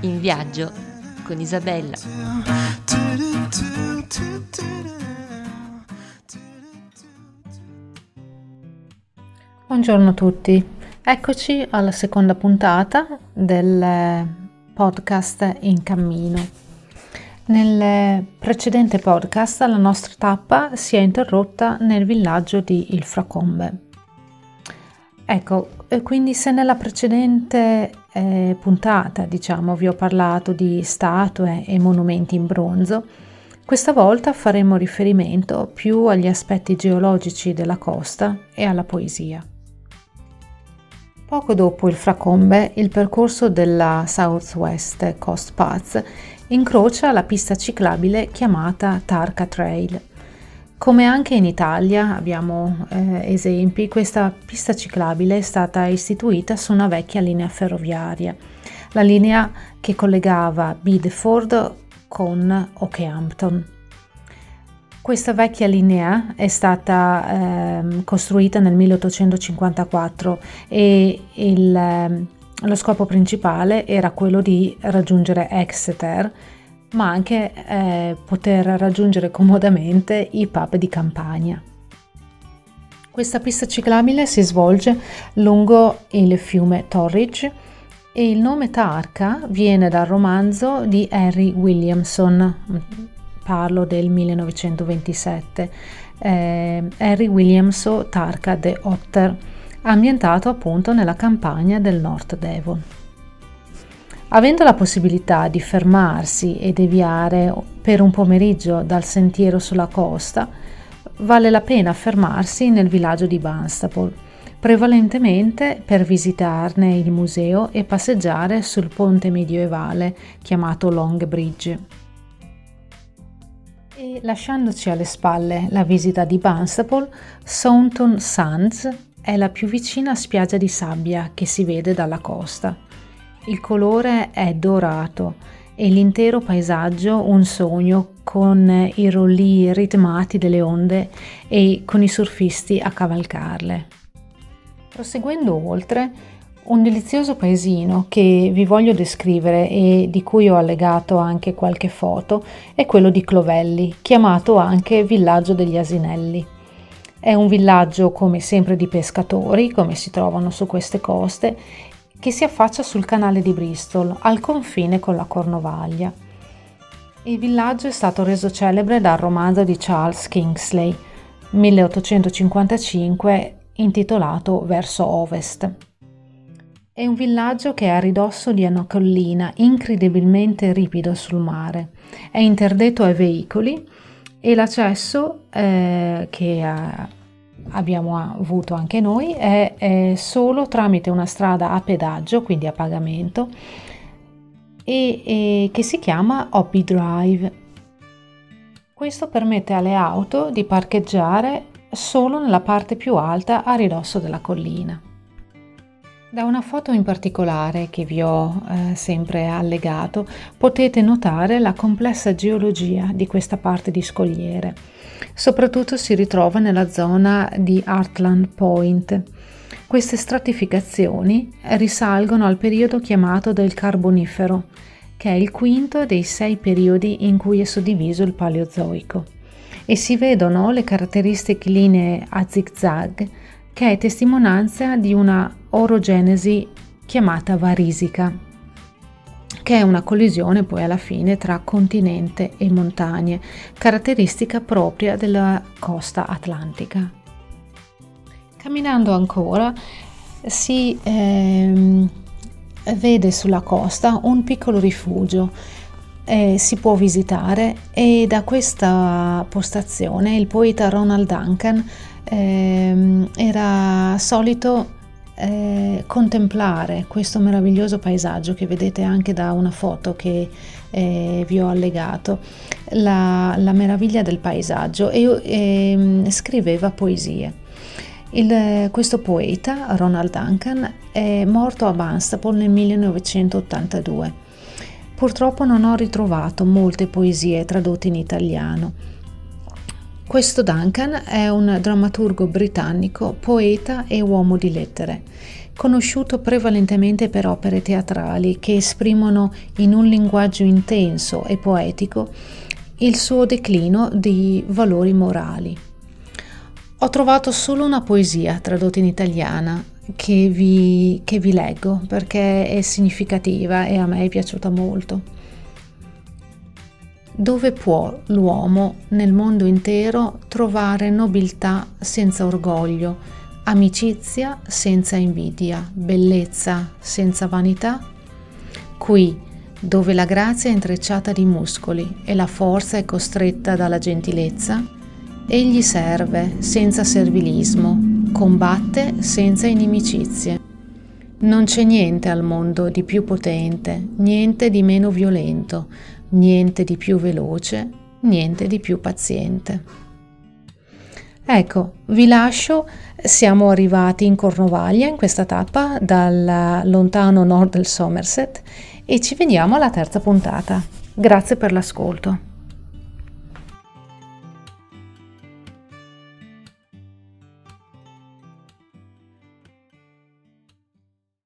In viaggio con Isabella. Buongiorno a tutti, eccoci alla seconda puntata del podcast In Cammino. Nel precedente podcast la nostra tappa si è interrotta nel villaggio di Ilfracombe. Ecco, quindi se nella precedente puntata, vi ho parlato di statue e monumenti in bronzo, questa volta faremo riferimento più agli aspetti geologici della costa e alla poesia. Poco dopo Ilfracombe, il percorso della Southwest Coast Path incrocia la pista ciclabile chiamata Tarka Trail. Come anche in Italia abbiamo esempi, questa pista ciclabile è stata istituita su una vecchia linea ferroviaria, la linea che collegava Bideford con Okehampton. Questa vecchia linea è stata costruita nel 1854 e lo scopo principale era quello di raggiungere Exeter, ma anche poter raggiungere comodamente i pub di campagna. Questa pista ciclabile si svolge lungo il fiume Torridge e il nome Tarka viene dal romanzo di Henry Williamson, parlo del 1927, Henry Williamson, Tarka the Otter, ambientato appunto nella campagna del North Devon. Avendo la possibilità di fermarsi e deviare per un pomeriggio dal sentiero sulla costa, vale la pena fermarsi nel villaggio di Barnstaple, prevalentemente per visitarne il museo e passeggiare sul ponte medioevale chiamato Long Bridge. E lasciandoci alle spalle la visita di Barnstaple, Saunton Sands è la più vicina spiaggia di sabbia che si vede dalla costa. Il colore è dorato e l'intero paesaggio un sogno, con i rolli ritmati delle onde e con i surfisti a cavalcarle. Proseguendo oltre, un delizioso paesino che vi voglio descrivere e di cui ho allegato anche qualche foto è quello di Clovelli, chiamato anche Villaggio degli Asinelli. È un villaggio, come sempre, di pescatori, come si trovano su queste coste, che si affaccia sul canale di Bristol, al confine con la Cornovaglia. Il villaggio è stato reso celebre dal romanzo di Charles Kingsley, 1855, intitolato Verso Ovest. È un villaggio che è a ridosso di una collina incredibilmente ripida sul mare. È interdetto ai veicoli e l'accesso abbiamo avuto anche noi è solo tramite una strada a pedaggio, quindi a pagamento, e che si chiama Hobby Drive. Questo permette alle auto di parcheggiare solo nella parte più alta a ridosso della collina. Da una foto in particolare che vi ho sempre allegato potete notare la complessa geologia di questa parte di scogliere. Soprattutto si ritrova nella zona di Heartland Point. Queste stratificazioni risalgono al periodo chiamato del Carbonifero, che è il quinto dei 6 periodi in cui è suddiviso il Paleozoico, e si vedono le caratteristiche linee a zigzag, che è testimonianza di una orogenesi chiamata varisica, che è una collisione poi alla fine tra continente e montagne, caratteristica propria della costa atlantica. Camminando ancora si vede sulla costa un piccolo rifugio, si può visitare, e da questa postazione il poeta Ronald Duncan era solito contemplare questo meraviglioso paesaggio che vedete anche da una foto che vi ho allegato, la meraviglia del paesaggio, e scriveva poesie. Questo poeta Ronald Duncan è morto a Barnstaple nel 1982. Purtroppo non ho ritrovato molte poesie tradotte in italiano. Questo Duncan è un drammaturgo britannico, poeta e uomo di lettere, conosciuto prevalentemente per opere teatrali che esprimono in un linguaggio intenso e poetico il suo declino di valori morali. Ho trovato solo una poesia tradotta in italiana che vi leggo perché è significativa e a me è piaciuta molto. Dove può l'uomo nel mondo intero trovare nobiltà senza orgoglio, amicizia senza invidia, bellezza senza vanità? Qui, dove la grazia è intrecciata di muscoli e la forza è costretta dalla gentilezza, egli serve senza servilismo, combatte senza inimicizie. Non c'è niente al mondo di più potente, niente di meno violento, niente di più veloce, niente di più paziente. Ecco, vi lascio, siamo arrivati in Cornovaglia in questa tappa dal lontano nord del Somerset e ci vediamo alla terza puntata. Grazie per l'ascolto.